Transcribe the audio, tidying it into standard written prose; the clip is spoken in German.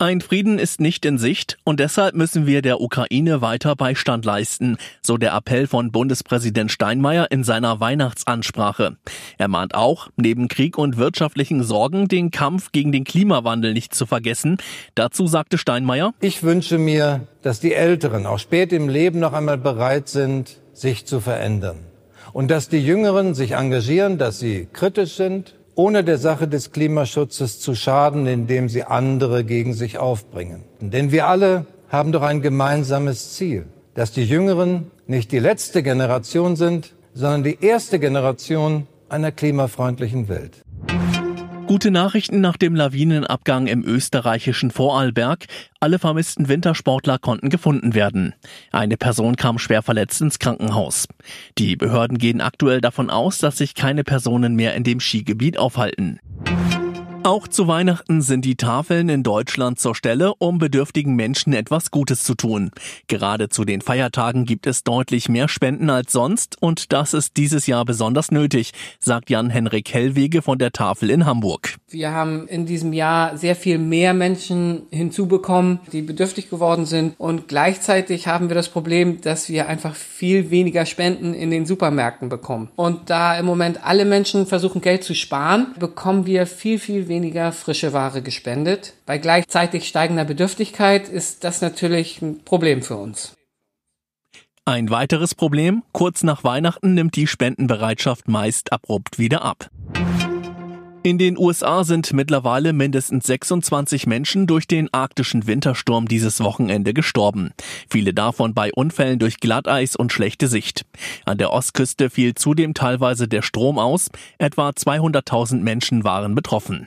Ein Frieden ist nicht in Sicht und deshalb müssen wir der Ukraine weiter Beistand leisten, so der Appell von Bundespräsident Steinmeier in seiner Weihnachtsansprache. Er mahnt auch, neben Krieg und wirtschaftlichen Sorgen den Kampf gegen den Klimawandel nicht zu vergessen. Dazu sagte Steinmeier: Ich wünsche mir, dass die Älteren auch spät im Leben noch einmal bereit sind, sich zu verändern. Und dass die Jüngeren sich engagieren, dass sie kritisch sind, ohne der Sache des Klimaschutzes zu schaden, indem sie andere gegen sich aufbringen. Denn wir alle haben doch ein gemeinsames Ziel, dass die Jüngeren nicht die letzte Generation sind, sondern die erste Generation einer klimafreundlichen Welt. Gute Nachrichten nach dem Lawinenabgang im österreichischen Vorarlberg. Alle vermissten Wintersportler konnten gefunden werden. Eine Person kam schwer verletzt ins Krankenhaus. Die Behörden gehen aktuell davon aus, dass sich keine Personen mehr in dem Skigebiet aufhalten. Auch zu Weihnachten sind die Tafeln in Deutschland zur Stelle, um bedürftigen Menschen etwas Gutes zu tun. Gerade zu den Feiertagen gibt es deutlich mehr Spenden als sonst und das ist dieses Jahr besonders nötig, sagt Jan-Henrik Hellwege von der Tafel in Hamburg. Wir haben in diesem Jahr sehr viel mehr Menschen hinzubekommen, die bedürftig geworden sind, und gleichzeitig haben wir das Problem, dass wir einfach viel weniger Spenden in den Supermärkten bekommen. Und da im Moment alle Menschen versuchen, Geld zu sparen, bekommen wir viel, viel weniger frische Ware gespendet. Bei gleichzeitig steigender Bedürftigkeit ist das natürlich ein Problem für uns. Ein weiteres Problem: Kurz nach Weihnachten nimmt die Spendenbereitschaft meist abrupt wieder ab. In den USA sind mittlerweile mindestens 26 Menschen durch den arktischen Wintersturm dieses Wochenende gestorben. Viele davon bei Unfällen durch Glatteis und schlechte Sicht. An der Ostküste fiel zudem teilweise der Strom aus. Etwa 200.000 Menschen waren betroffen.